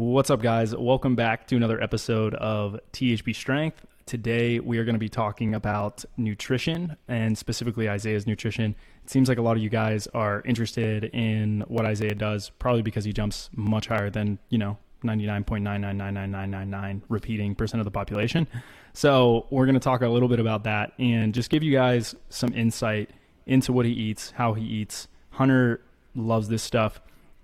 What's up, guys? Welcome back to another episode of THB Strength. Today, we are going to be talking about nutrition and specifically Isaiah's nutrition. It seems like a lot of you guys are interested in what Isaiah does, probably because he jumps much higher than, 99.999999 repeating percent of the population. So we're going to talk a little bit about that and just give you guys some insight into what he eats, how he eats. Hunter loves this stuff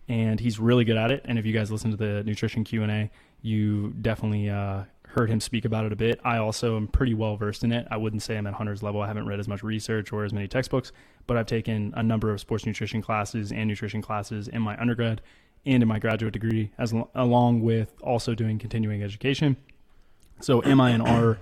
and he's really good at it. And if you guys listen to the nutrition Q&A, you definitely heard him speak about it a bit. I also am pretty well versed in it. I wouldn't say I'm at Hunter's level. I haven't read as much research or as many textbooks, but I've taken a number of sports nutrition classes and nutrition classes in my undergrad and in my graduate degree, as along with also doing continuing education. So am I an R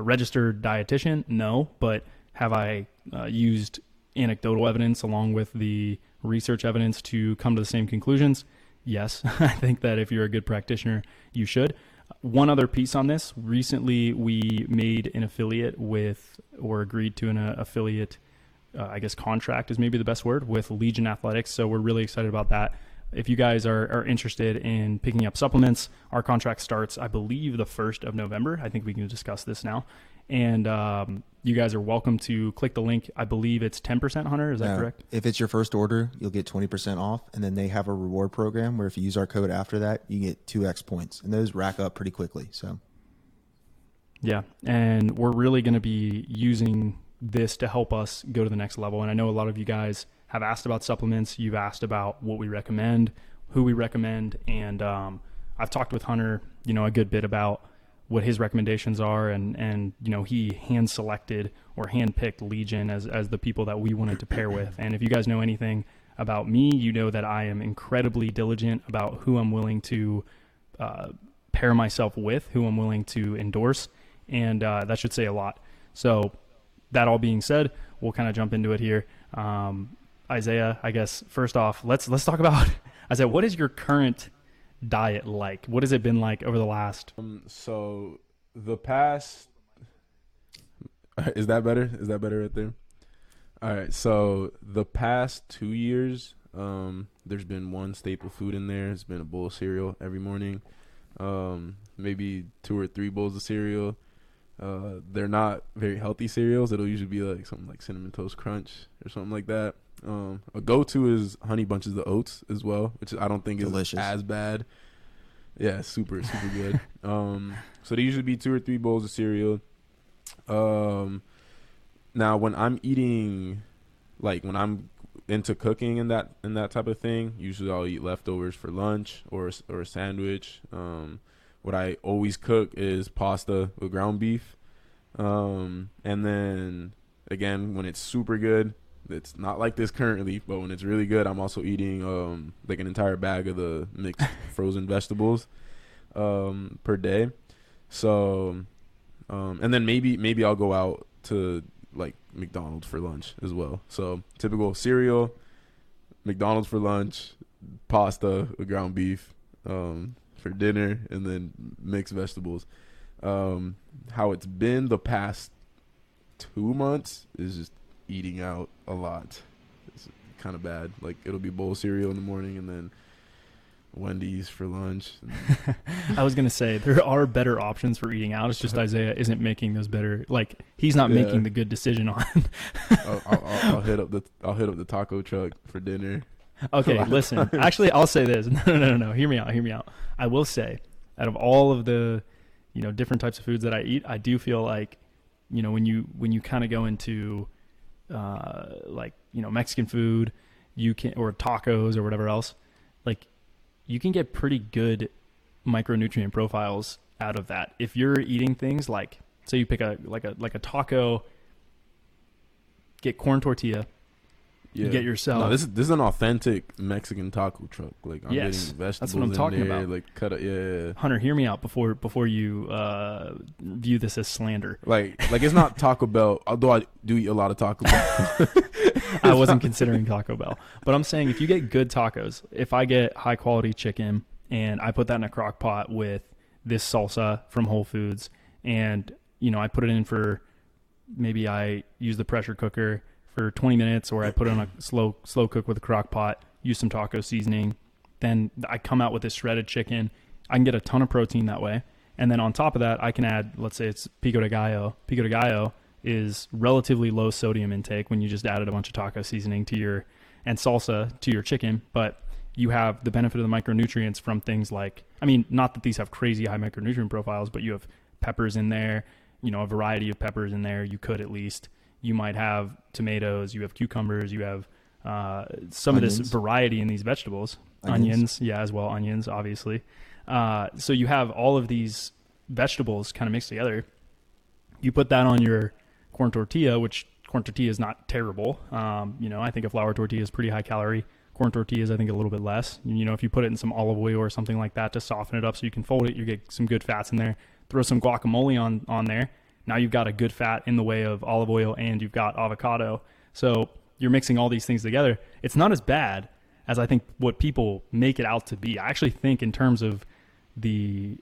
registered dietitian? No, but have I used anecdotal evidence along with the research evidence to come to the same conclusions? Yes, I think that if you're a good practitioner, you should. One other piece on this, recently we made an affiliate with, or agreed to an affiliate, contract is maybe the best word, with Legion Athletics. So we're really excited about that. If you guys are interested in picking up supplements, our contract starts, I believe, the 1st of November. I think we can discuss this now. And you guys are welcome to click the link. I believe it's 10%, Hunter. Is that correct? If it's your first order, you'll get 20% off. And then they have a reward program where if you use our code after that, you get 2X points. And those rack up pretty quickly. So, yeah. And we're really going to be using this to help us go to the next level. And I know a lot of you guys have asked about supplements. You've asked about what we recommend, who we recommend. And I've talked with Hunter, a good bit about what his recommendations are, and he hand selected or hand picked Legion as the people that we wanted to pair with. And if you guys know anything about me, you know that I am incredibly diligent about who I'm willing to pair myself with, who I'm willing to endorse. And that should say a lot. So that all being said, we'll kind of jump into it here. Isaiah, I guess, first off, let's talk about, Isaiah, what is your current diet like? What has it been like over the last is that better right there? All right, so the past 2 years, there's been one staple food in there. It's been a bowl of cereal every morning, maybe 2 or 3 bowls of cereal. They're not very healthy cereals. It'll usually be like something like Cinnamon Toast Crunch or something like that. A go-to is Honey Bunches of Oats as well, which I don't think delicious. Is as bad. Yeah, super, super good. So they usually be 2 or 3 bowls of cereal. Now when I'm eating, like when I'm into cooking and that type of thing, usually I'll eat leftovers for lunch or a sandwich. What I always cook is pasta with ground beef. And then again, when it's super good, it's not like this currently, but when it's really good, I'm also eating like an entire bag of the mixed frozen vegetables per day. So and then maybe I'll go out to like McDonald's for lunch as well. So typical cereal, McDonald's for lunch, pasta with ground beef for dinner, and then mixed vegetables. How it's been the past 2 months is just eating out a lot. It's kind of bad. Like it'll be bowl cereal in the morning and then Wendy's for lunch. I was gonna say there are better options for eating out. It's just Isaiah isn't making those better. Like he's not making the good decision on. I'll hit up the taco truck for dinner. Okay, listen. Actually, I'll say this. No. Hear me out. I will say, out of all of the, different types of foods that I eat, I do feel like, when you kind of go into Mexican food, you can, or tacos or whatever else, like you can get pretty good micronutrient profiles out of that. If you're eating things like, say you pick a taco, get corn tortilla, you get yourself. No, this is an authentic Mexican taco truck. Like I'm getting vegetables. That's what I'm talking about. Like cut it. Yeah. Hunter, hear me out before you view this as slander. Like it's not Taco Bell, although I do eat a lot of Taco Bell. I wasn't considering Taco Bell, but I'm saying if you get good tacos, if I get high quality chicken and I put that in a crock pot with this salsa from Whole Foods, and I put it in for, maybe I use the pressure cooker for 20 minutes, or I put it on a slow cook with a crock pot, use some taco seasoning. Then I come out with this shredded chicken. I can get a ton of protein that way. And then on top of that, I can add, let's say it's pico de gallo. Pico de gallo is relatively low sodium intake when you just added a bunch of taco seasoning to your, and salsa to your chicken, but you have the benefit of the micronutrients from things like, I mean, not that these have crazy high micronutrient profiles, but you have peppers in there, you know, a variety of peppers in there. You could at least, you might have tomatoes, you have cucumbers, you have some onions. Of this variety in these vegetables. Onions, yeah, as well, onions, obviously. So you have all of these vegetables kind of mixed together. You put that on your corn tortilla, which corn tortilla is not terrible. You know, I think a flour tortilla is pretty high calorie. Corn tortilla is, I think, a little bit less. You know, if you put it in some olive oil or something like that to soften it up so you can fold it, you get some good fats in there. Throw some guacamole on there. Now you've got a good fat in the way of olive oil, and you've got avocado. So you're mixing all these things together. It's not as bad as I think what people make it out to be. I actually think in terms of the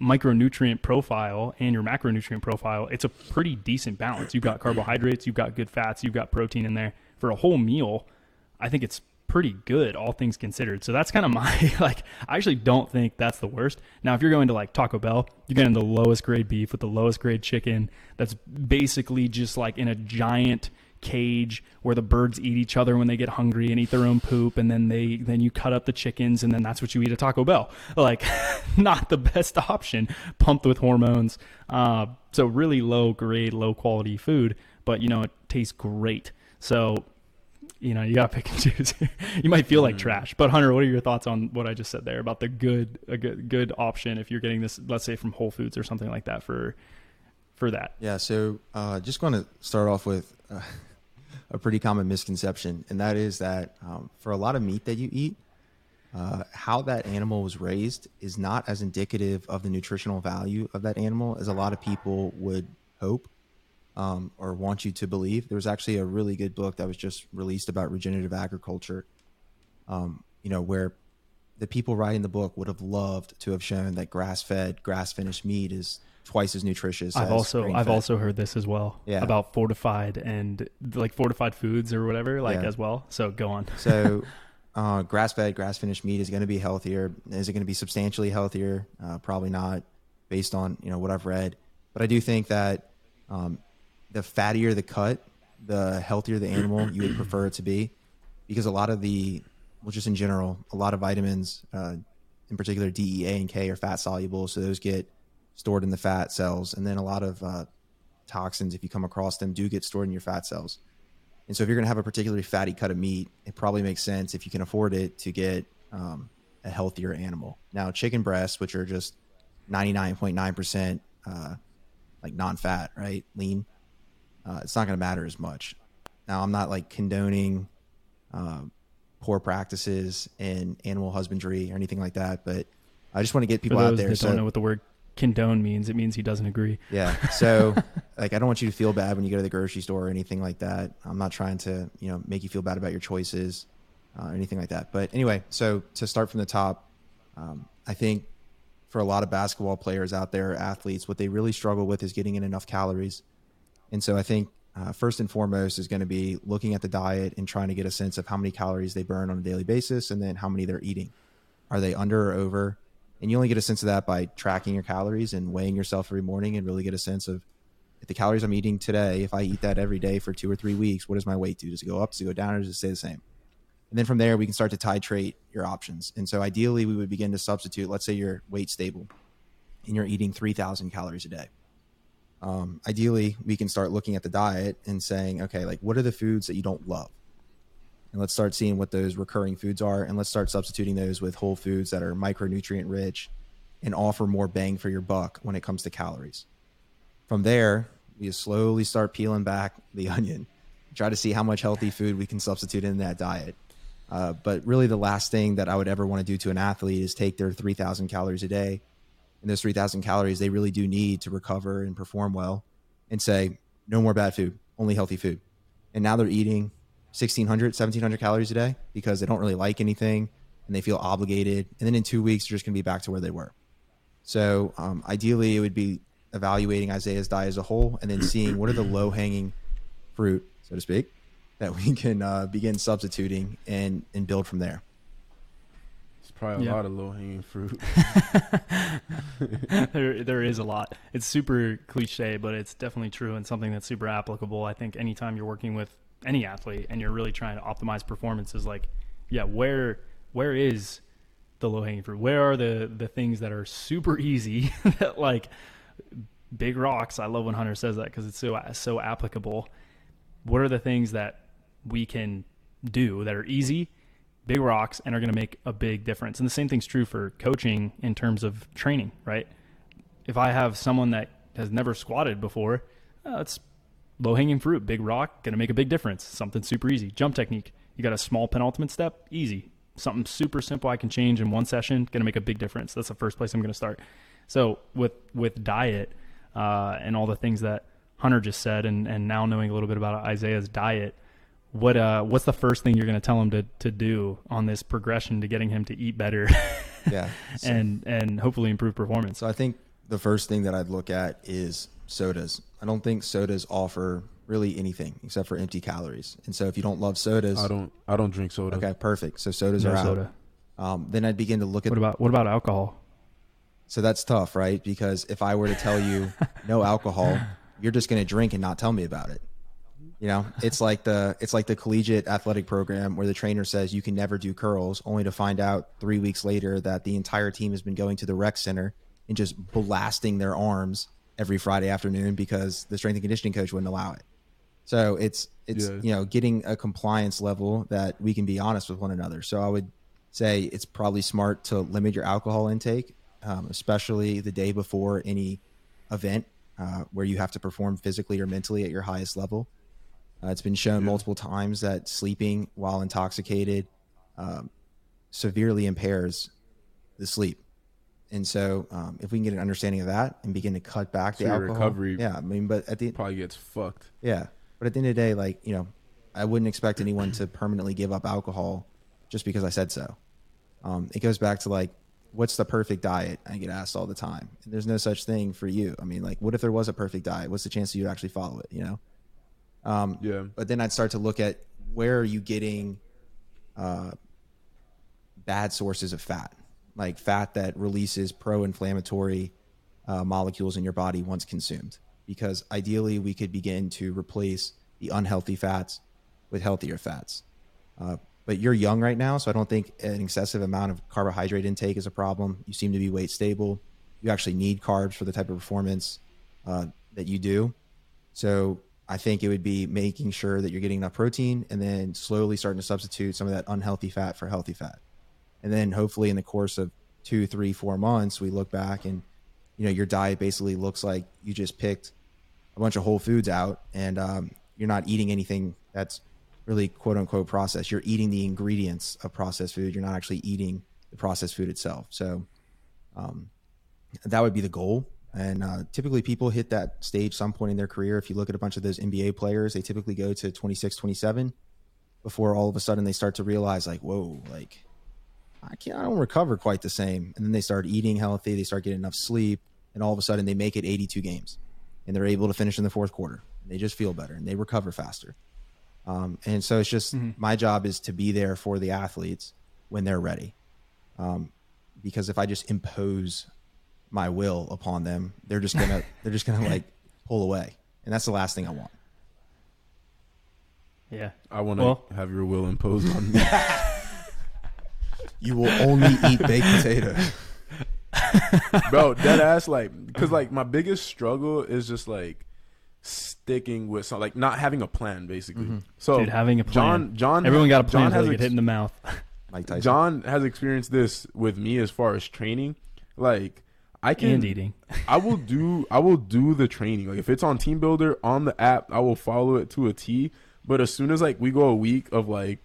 micronutrient profile and your macronutrient profile, it's a pretty decent balance. You've got carbohydrates, you've got good fats, you've got protein in there. For a whole meal, I think it's pretty good, all things considered. So that's kind of my, like, I actually don't think that's the worst. Now, if you're going to like Taco Bell, you're getting the lowest grade beef with the lowest grade chicken. That's basically just like in a giant cage where the birds eat each other when they get hungry and eat their own poop. And then you cut up the chickens, and then that's what you eat at Taco Bell. Like, not the best option, pumped with hormones. So really low grade, low quality food, but you know, it tastes great. So, you know, you got to pick and choose. You might feel like trash, but Hunter, what are your thoughts on what I just said there about the good option if you're getting this, let's say from Whole Foods or something like that for that? Yeah. So, just going to start off with a pretty common misconception. And that is that, for a lot of meat that you eat, how that animal was raised is not as indicative of the nutritional value of that animal as a lot of people would hope. Or want you to believe. There was actually a really good book that was just released about regenerative agriculture, you know, where the people writing the book would have loved to have shown that grass-fed, grass-finished meat is twice as nutritious. I've also heard this as well, yeah, about fortified and like fortified foods or whatever, like, yeah, as well. So go on. So grass-fed, grass-finished meat is going to be healthier. Is it going to be substantially healthier? Probably not, based on, you know, what I've read. But I do think that the fattier the cut, the healthier the animal you would prefer it to be, because a lot of just in general, a lot of vitamins, in particular D, E, A, and K, are fat soluble. So those get stored in the fat cells. And then a lot of toxins, if you come across them, do get stored in your fat cells. And so if you're going to have a particularly fatty cut of meat, it probably makes sense, if you can afford it, to get a healthier animal. Now, chicken breasts, which are just 99.9% like non-fat, right? Lean. It's not going to matter as much. Now, I'm not like condoning poor practices in animal husbandry or anything like that, but I just want to get people out there. Don't know what the word condone means. It means he doesn't agree. Yeah. So like, I don't want you to feel bad when you go to the grocery store or anything like that. I'm not trying to, you know, make you feel bad about your choices or anything like that. But anyway, so to start from the top, I think for a lot of basketball players out there, athletes, what they really struggle with is getting in enough calories. And so I think first and foremost is going to be looking at the diet and trying to get a sense of how many calories they burn on a daily basis, and then how many they're eating. Are they under or over? And you only get a sense of that by tracking your calories and weighing yourself every morning, and really get a sense of, if the calories I'm eating today, if I eat that every day for 2 or 3 weeks, what does my weight do? Does it go up? Does it go down? Or does it stay the same? And then from there, we can start to titrate your options. And so ideally, we would begin to substitute, let's say you're weight stable and you're eating 3,000 calories a day. Ideally, we can start looking at the diet and saying, okay, like, what are the foods that you don't love? And let's start seeing what those recurring foods are. And let's start substituting those with whole foods that are micronutrient rich and offer more bang for your buck when it comes to calories. From there, we slowly start peeling back the onion, try to see how much healthy food we can substitute in that diet. But really the last thing that I would ever want to do to an athlete is take their 3,000 calories a day, and those 3,000 calories they really do need to recover and perform well, and say, no more bad food, only healthy food. And now they're eating 1,600, 1,700 calories a day because they don't really like anything and they feel obligated. And then in 2 weeks, they're just going to be back to where they were. So ideally, it would be evaluating Isaiah's diet as a whole, and then seeing what are the low-hanging fruit, so to speak, that we can begin substituting and build from there. It's probably a lot of low-hanging fruit. There is a lot. It's super cliche, but it's definitely true and something that's super applicable. I think anytime you're working with any athlete and you're really trying to optimize performance is like, where is the low-hanging fruit? Where are the things that are super easy that like big rocks? I love when Hunter says that because it's so applicable. What are the things that we can do that are easy, big rocks, and are going to make a big difference? And the same thing's true for coaching in terms of training, right? If I have someone that has never squatted before, it's low-hanging fruit, big rock, going to make a big difference. Something super easy. Jump technique. You got a small penultimate step, easy. Something super simple I can change in one session, going to make a big difference. That's the first place I'm going to start. So with diet and all the things that Hunter just said, and now knowing a little bit about Isaiah's diet, what's the first thing you're going to tell him to do on this progression to getting him to eat better and hopefully improve performance? So I think the first thing that I'd look at is sodas. I don't think sodas offer really anything except for empty calories. And so if you don't love sodas, I don't drink soda. Okay, perfect. So sodas are out. Soda. Then I'd begin to look at what about alcohol? So that's tough, right? Because if I were to tell you no alcohol, you're just going to drink and not tell me about it. You know, it's like the collegiate athletic program where the trainer says you can never do curls, only to find out 3 weeks later that the entire team has been going to the rec center and just blasting their arms every Friday afternoon because the strength and conditioning coach wouldn't allow it. So it's you know, getting a compliance level that we can be honest with one another. So I would say it's probably smart to limit your alcohol intake, especially the day before any event where you have to perform physically or mentally at your highest level. It's been shown multiple times that sleeping while intoxicated severely impairs the sleep. And so if we can get an understanding of that and begin to cut back the alcohol recovery, but at the probably gets fucked. Yeah. But at the end of the day, like, you know, I wouldn't expect anyone to permanently give up alcohol just because I said so. It goes back to like, what's the perfect diet? I get asked all the time. And there's no such thing for you. I mean, like, what if there was a perfect diet? What's the chance that you'd actually follow it? You know? But then I'd start to look at where are you getting bad sources of fat, like fat that releases pro-inflammatory molecules in your body once consumed, because ideally we could begin to replace the unhealthy fats with healthier fats. But you're young right now, so I don't think an excessive amount of carbohydrate intake is a problem. You seem to be weight stable. You actually need carbs for the type of performance that you do. So I think it would be making sure that you're getting enough protein and then slowly starting to substitute some of that unhealthy fat for healthy fat. And then hopefully in the course of 2, 3, 4 months, we look back and, you know, your diet basically looks like you just picked a bunch of Whole Foods out and you're not eating anything that's really quote unquote processed. You're eating the ingredients of processed food. You're not actually eating the processed food itself. So that would be the goal. And typically people hit that stage some point in their career. If you look at a bunch of those NBA players, they typically go to 26, 27 before all of a sudden they start to realize like, whoa, like I don't recover quite the same. And then they start eating healthy. They start getting enough sleep. And all of a sudden they make it 82 games and they're able to finish in the fourth quarter. They just feel better and they recover faster. And so it's just my job is to be there for the athletes when they're ready. Because if I just impose my will upon them, they're just gonna like pull away, and that's the last thing I want. Yeah, I want to have your will imposed on me. You will only eat baked potatoes, bro. Dead ass, like, because like my biggest struggle is just like sticking with something, like not having a plan, basically. Mm-hmm. So dude, having a plan. John, everyone got a plan. John has hit in the mouth. Mike Tyson. John has experienced this with me as far as training, like. I will do the training. Like if it's on Team Builder on the app, I will follow it to a T. But as soon as like we go a week of like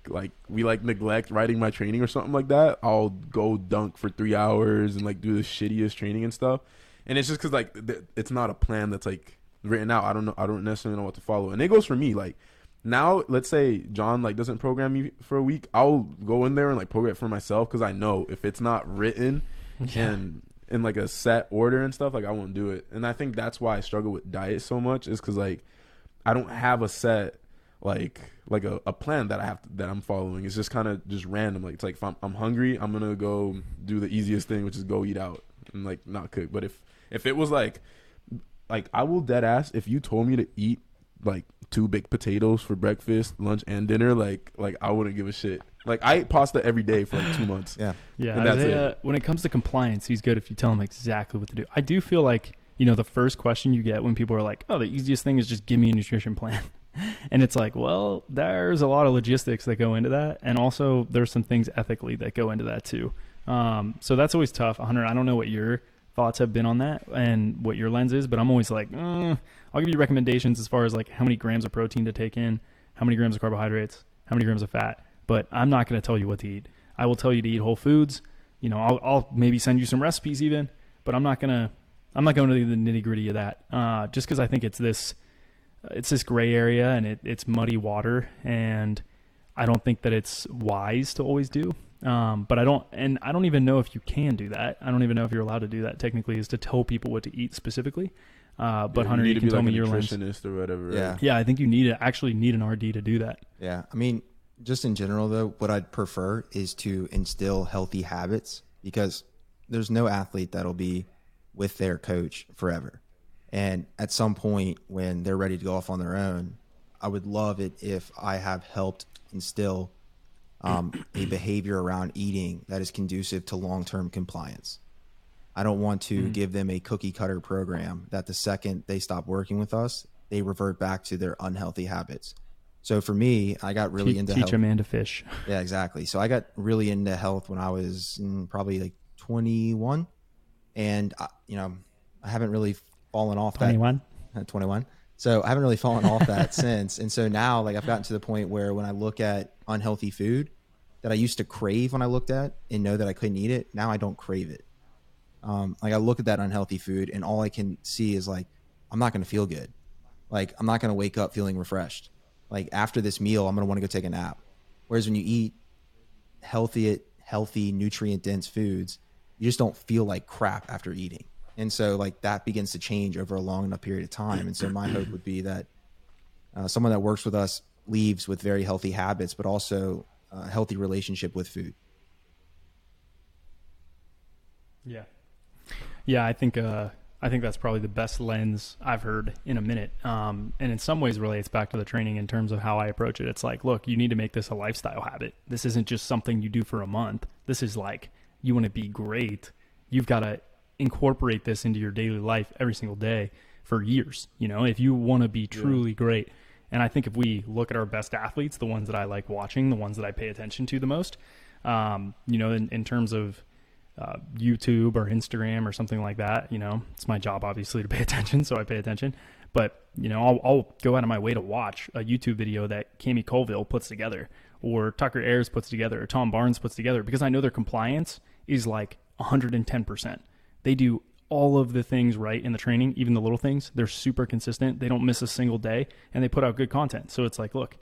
we like neglect writing my training or something like that, I'll go dunk for 3 hours and like do the shittiest training and stuff. And it's just because like it's not a plan that's like written out. I don't necessarily know what to follow. And it goes for me. Like now, let's say John like doesn't program me for a week, I'll go in there and like program it for myself because I know if it's not written and in like a set order and stuff, like I won't do it. And I think that's why I struggle with diet so much is because like I don't have a set like a plan that I have to, that I'm following. It's just kind of just random. Like, it's like if I'm hungry, I'm gonna go do the easiest thing, which is go eat out and like not cook. But if it was like I will dead ass, if you told me to eat like 2 baked potatoes for breakfast, lunch, and dinner, like I wouldn't give a shit. Like, I ate pasta every day for like 2 months. Yeah. And that's it. When it comes to compliance, he's good if you tell him exactly what to do. I do feel like, you know, the first question you get when people are like, oh, the easiest thing is just give me a nutrition plan. And it's like, well, there's a lot of logistics that go into that. And also there's some things ethically that go into that too. So that's always tough. Hunter, I don't know what your thoughts have been on that and what your lens is, but I'm always like, I'll give you recommendations as far as like how many grams of protein to take in, how many grams of carbohydrates, how many grams of fat, but I'm not going to tell you what to eat. I will tell you to eat whole foods. You know, I'll maybe send you some recipes even, but I'm not going to the nitty gritty of that. Just cause I think it's this gray area and it's muddy water, and I don't think that it's wise to always do. But I don't even know if you can do that. I don't even know if you're allowed to do that technically, is to tell people what to eat specifically. But yeah, Hunter, you can tell me your lens. Or whatever, right? Yeah. I think you need an RD to do that. Yeah. I mean, just in general though, what I'd prefer is to instill healthy habits, because there's no athlete that'll be with their coach forever. And at some point when they're ready to go off on their own, I would love it if I have helped instill a behavior around eating that is conducive to long-term compliance. I don't want to give them a cookie cutter program that the second they stop working with us, they revert back to their unhealthy habits. So for me, I got really into health. Teach a man to fish. Yeah, exactly. So I got really into health when I was probably like 21, and I haven't really fallen off that. 21. So I haven't really fallen off that since. And so now, like, I've gotten to the point where when I look at unhealthy food that I used to crave when I looked at and know that I couldn't eat it, now I don't crave it. Like, I look at that unhealthy food and all I can see is like, I'm not going to feel good. Like, I'm not going to wake up feeling refreshed. Like, after this meal, I'm going to want to go take a nap. Whereas when you eat healthy, nutrient dense foods, you just don't feel like crap after eating. And so, like, that begins to change over a long enough period of time. And so my hope would be that someone that works with us leaves with very healthy habits, but also a healthy relationship with food. Yeah. Yeah. I think that's probably the best lens I've heard in a minute. And in some ways relates back to the training in terms of how I approach it. It's like, look, you need to make this a lifestyle habit. This isn't just something you do for a month. This is like, you want to be great. You've got to incorporate this into your daily life every single day for years, you know, if you want to be truly great. And I think if we look at our best athletes, the ones that I like watching, the ones that I pay attention to the most, you know, in terms of YouTube or Instagram or something like that, you know, it's my job obviously to pay attention. So I pay attention, but you know, I'll go out of my way to watch a YouTube video that Cami Colville puts together, or Tucker Ayers puts together, or Tom Barnes puts together, because I know their compliance is like 110%. They do all of the things right in the training, even the little things. They're super consistent. They don't miss a single day, and they put out good content. So it's like, look,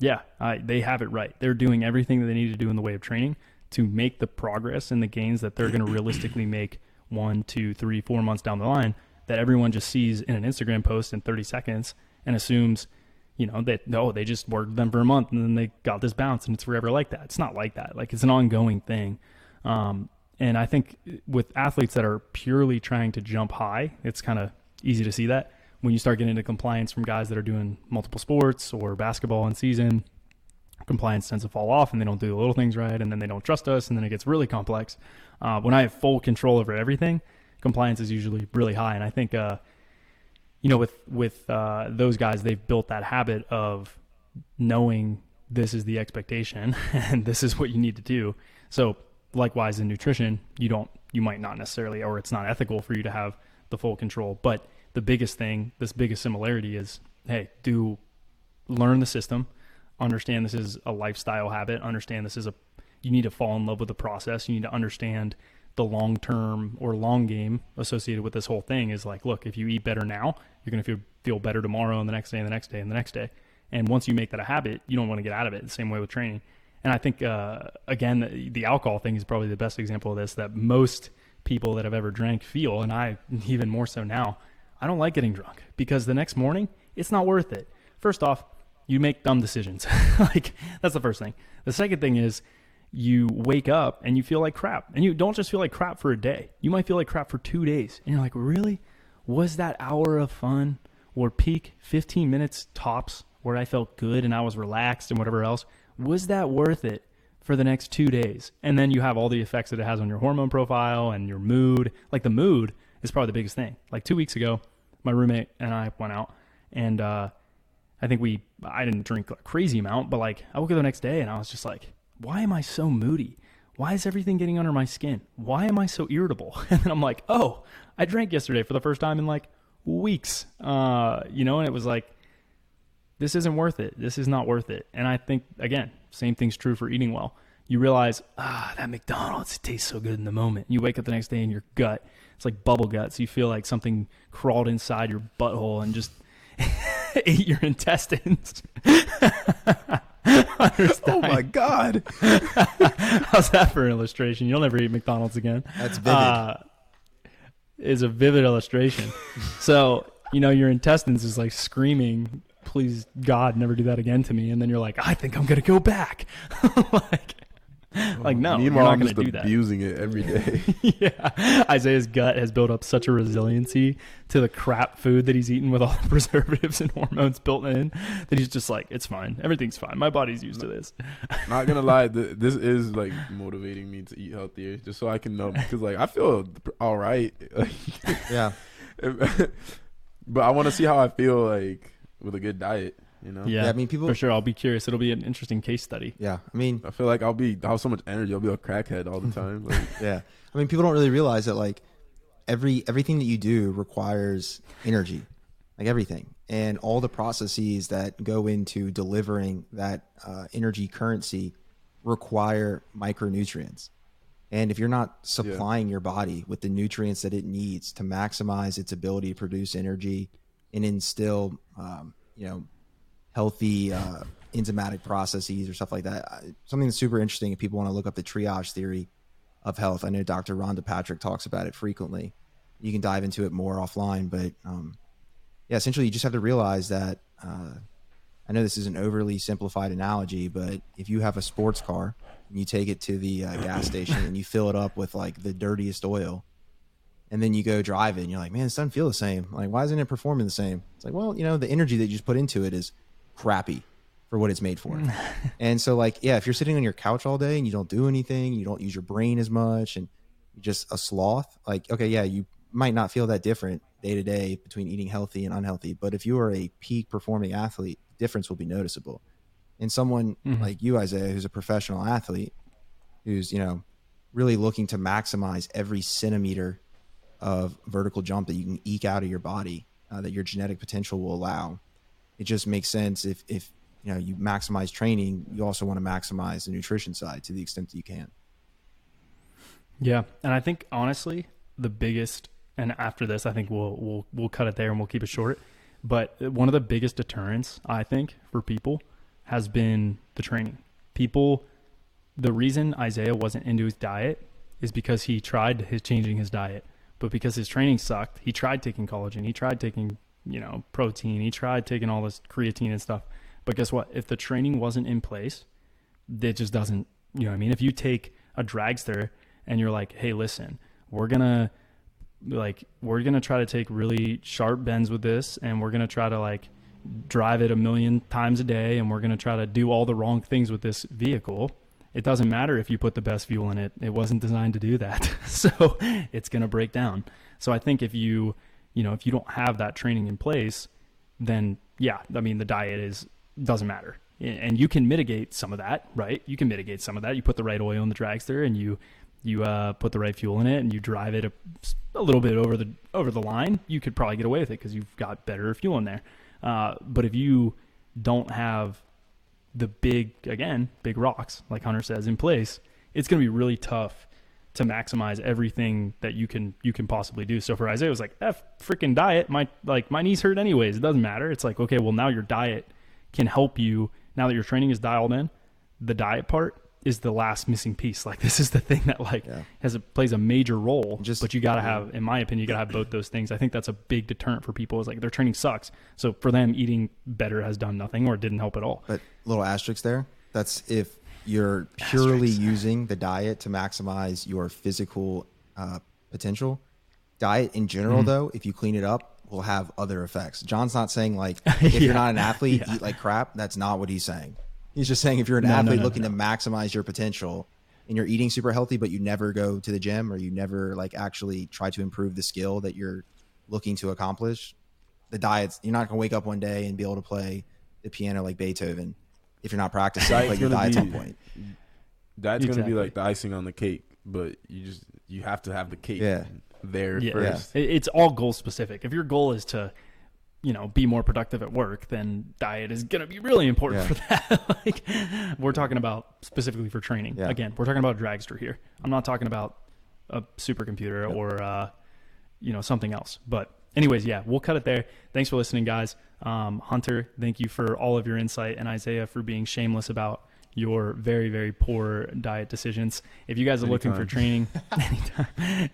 they have it right. They're doing everything that they need to do in the way of training to make the progress and the gains that they're going to realistically make 1, 2, 3, 4 months down the line, that everyone just sees in an Instagram post in 30 seconds and assumes, you know, that, no, they just worked them for a month and then they got this bounce and it's forever like that. It's not like that. Like, it's an ongoing thing. And I think with athletes that are purely trying to jump high, it's kind of easy to see that when you start getting into compliance from guys that are doing multiple sports or basketball in season, compliance tends to fall off and they don't do the little things right. And then they don't trust us. And then it gets really complex. When I have full control over everything, compliance is usually really high. And I think, you know, with those guys, they've built that habit of knowing this is the expectation and this is what you need to do. So likewise in nutrition, you might not necessarily, or it's not ethical for you to have the full control, but this biggest similarity is, hey, do learn the system, understand this is a lifestyle habit, understand this is you need to fall in love with the process. You need to understand the long-term or long game associated with this whole thing is like, look, if you eat better now, you're going to feel better tomorrow and the next day and the next day and the next day. And once you make that a habit, you don't want to get out of it. The same way with training. And I think, again, the alcohol thing is probably the best example of this, that most people that have ever drank feel, and I even more so now, I don't like getting drunk because the next morning, it's not worth it. First off, you make dumb decisions. Like, that's the first thing. The second thing is you wake up and you feel like crap. And you don't just feel like crap for a day. You might feel like crap for 2 days. And you're like, really? Was that hour of fun or peak 15 minutes tops where I felt good and I was relaxed and whatever else, was that worth it for the next 2 days? And then you have all the effects that it has on your hormone profile and your mood. Like, the mood is probably the biggest thing. Like, 2 weeks ago, my roommate and I went out, and I didn't drink a crazy amount, but like, I woke up the next day and I was just like, why am I so moody? Why is everything getting under my skin? Why am I so irritable? And then I'm like, oh, I drank yesterday for the first time in like weeks, and it was like, this isn't worth it. This is not worth it. And I think, again, same thing's true for eating well. You realize, that McDonald's tastes so good in the moment. You wake up the next day and your gut, it's like bubble guts. You feel like something crawled inside your butthole and just ate your intestines. Oh my God. How's that for an illustration? You'll never eat McDonald's again. That's vivid. Is a vivid illustration. So, your intestines is like screaming, please God, never do that again to me. And then you're like, I think I'm going to go back. No, you're not going to do that. Abusing it every day. Yeah. Isaiah's gut has built up such a resiliency to the crap food that he's eaten with all the preservatives and hormones built in that he's just like, it's fine. Everything's fine. My body's used to this. Not going to lie. This is like motivating me to eat healthier just so I can numb, because like, I feel all right. Yeah. But I want to see how I feel like with a good diet. Yeah, I mean, people for sure. I'll be curious. It'll be an interesting case study. Yeah, I mean, I feel like I'll have so much energy. I'll be a crackhead all the time. Yeah, I mean, people don't really realize that like everything that you do requires energy, like everything, and all the processes that go into delivering that energy currency require micronutrients. And if you're not supplying your body with the nutrients that it needs to maximize its ability to produce energy and instill, healthy enzymatic processes or stuff like that. Something that's super interesting if people want to look up the triage theory of health. I know Dr. Rhonda Patrick talks about it frequently. You can dive into it more offline, but essentially you just have to realize that I know this is an overly simplified analogy, but if you have a sports car and you take it to the gas station and you fill it up with like the dirtiest oil, and then you go drive it and you're like, man, this doesn't feel the same. Like, why isn't it performing the same? It's like, well, the energy that you just put into it is crappy for what it's made for. And so like, yeah, if you're sitting on your couch all day and you don't do anything, you don't use your brain as much and you're just a sloth, like, okay, yeah, you might not feel that different day to day between eating healthy and unhealthy. But if you are a peak performing athlete, the difference will be noticeable. And someone like you, Isaiah, who's a professional athlete, who's, really looking to maximize every centimeter of vertical jump that you can eke out of your body, that your genetic potential will allow. It just makes sense if you maximize training, you also want to maximize the nutrition side to the extent that you can. Yeah, and I think honestly the biggest, and after this I think we'll cut it there and we'll keep it short, but one of the biggest deterrents I think for people has been the training. The reason Isaiah wasn't into his diet is because he tried changing his diet, but because his training sucked, he tried taking collagen, he tried taking protein. He tried taking all this creatine and stuff, but guess what? If the training wasn't in place, it just doesn't, If you take a dragster and you're like, hey, listen, we're going to try to take really sharp bends with this. And we're going to try to like drive it 1,000,000 times a day. And we're going to try to do all the wrong things with this vehicle. It doesn't matter if you put the best fuel in it. It wasn't designed to do that. So it's going to break down. So I think if you don't have that training in place, then the diet doesn't matter. And you can mitigate some of that, right? You can mitigate some of that. You put the right oil in the dragster and you put the right fuel in it and you drive it a little bit over the line. You could probably get away with it because you've got better fuel in there. But if you don't have the big rocks, like Hunter says, in place, it's going to be really tough to maximize everything that you can possibly do. So for Isaiah, it was like, freaking diet. My knees hurt anyways. It doesn't matter. It's like, okay, well now your diet can help you. Now that your training is dialed in, the diet part is the last missing piece. Like, this is the thing that plays a major role, but you got to have, in my opinion, you got to have both those things. I think that's a big deterrent for people, is like their training sucks. So for them, eating better has done nothing or didn't help at all. But little asterisk there, that's if you're purely using the diet to maximize your physical potential. Diet in general, though, if you clean it up, will have other effects. John's not saying like, if you're not an athlete, eat like crap. That's not what he's saying. He's just saying if you're an athlete looking to maximize your potential and you're eating super healthy, but you never go to the gym or you never like actually try to improve the skill that you're looking to accomplish, the diets, you're not going to wake up one day and be able to play the piano like Beethoven if you're not practicing. Like your diet's on point. Diet's going to be like the icing on the cake, but you have to have the cake first. Yeah. It's all goal specific. If your goal is to be more productive at work, then diet is going to be really important for that. Like, we're talking about specifically for training. Yeah. Again, we're talking about a dragster here. I'm not talking about a supercomputer or, something else. But anyways, we'll cut it there. Thanks for listening, guys. Hunter, thank you for all of your insight, and Isaiah for being shameless about your very, very poor diet decisions. If you guys are looking for training,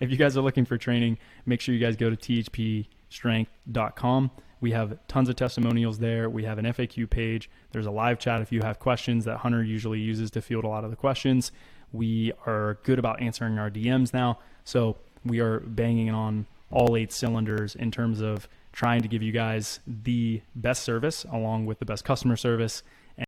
if you guys are looking for training, make sure you guys go to thpstrength.com. We have tons of testimonials there. We have an FAQ page. There's a live chat if you have questions that Hunter usually uses to field a lot of the questions. We are good about answering our DMs now. So we are banging on all 8 cylinders in terms of trying to give you guys the best service along with the best customer service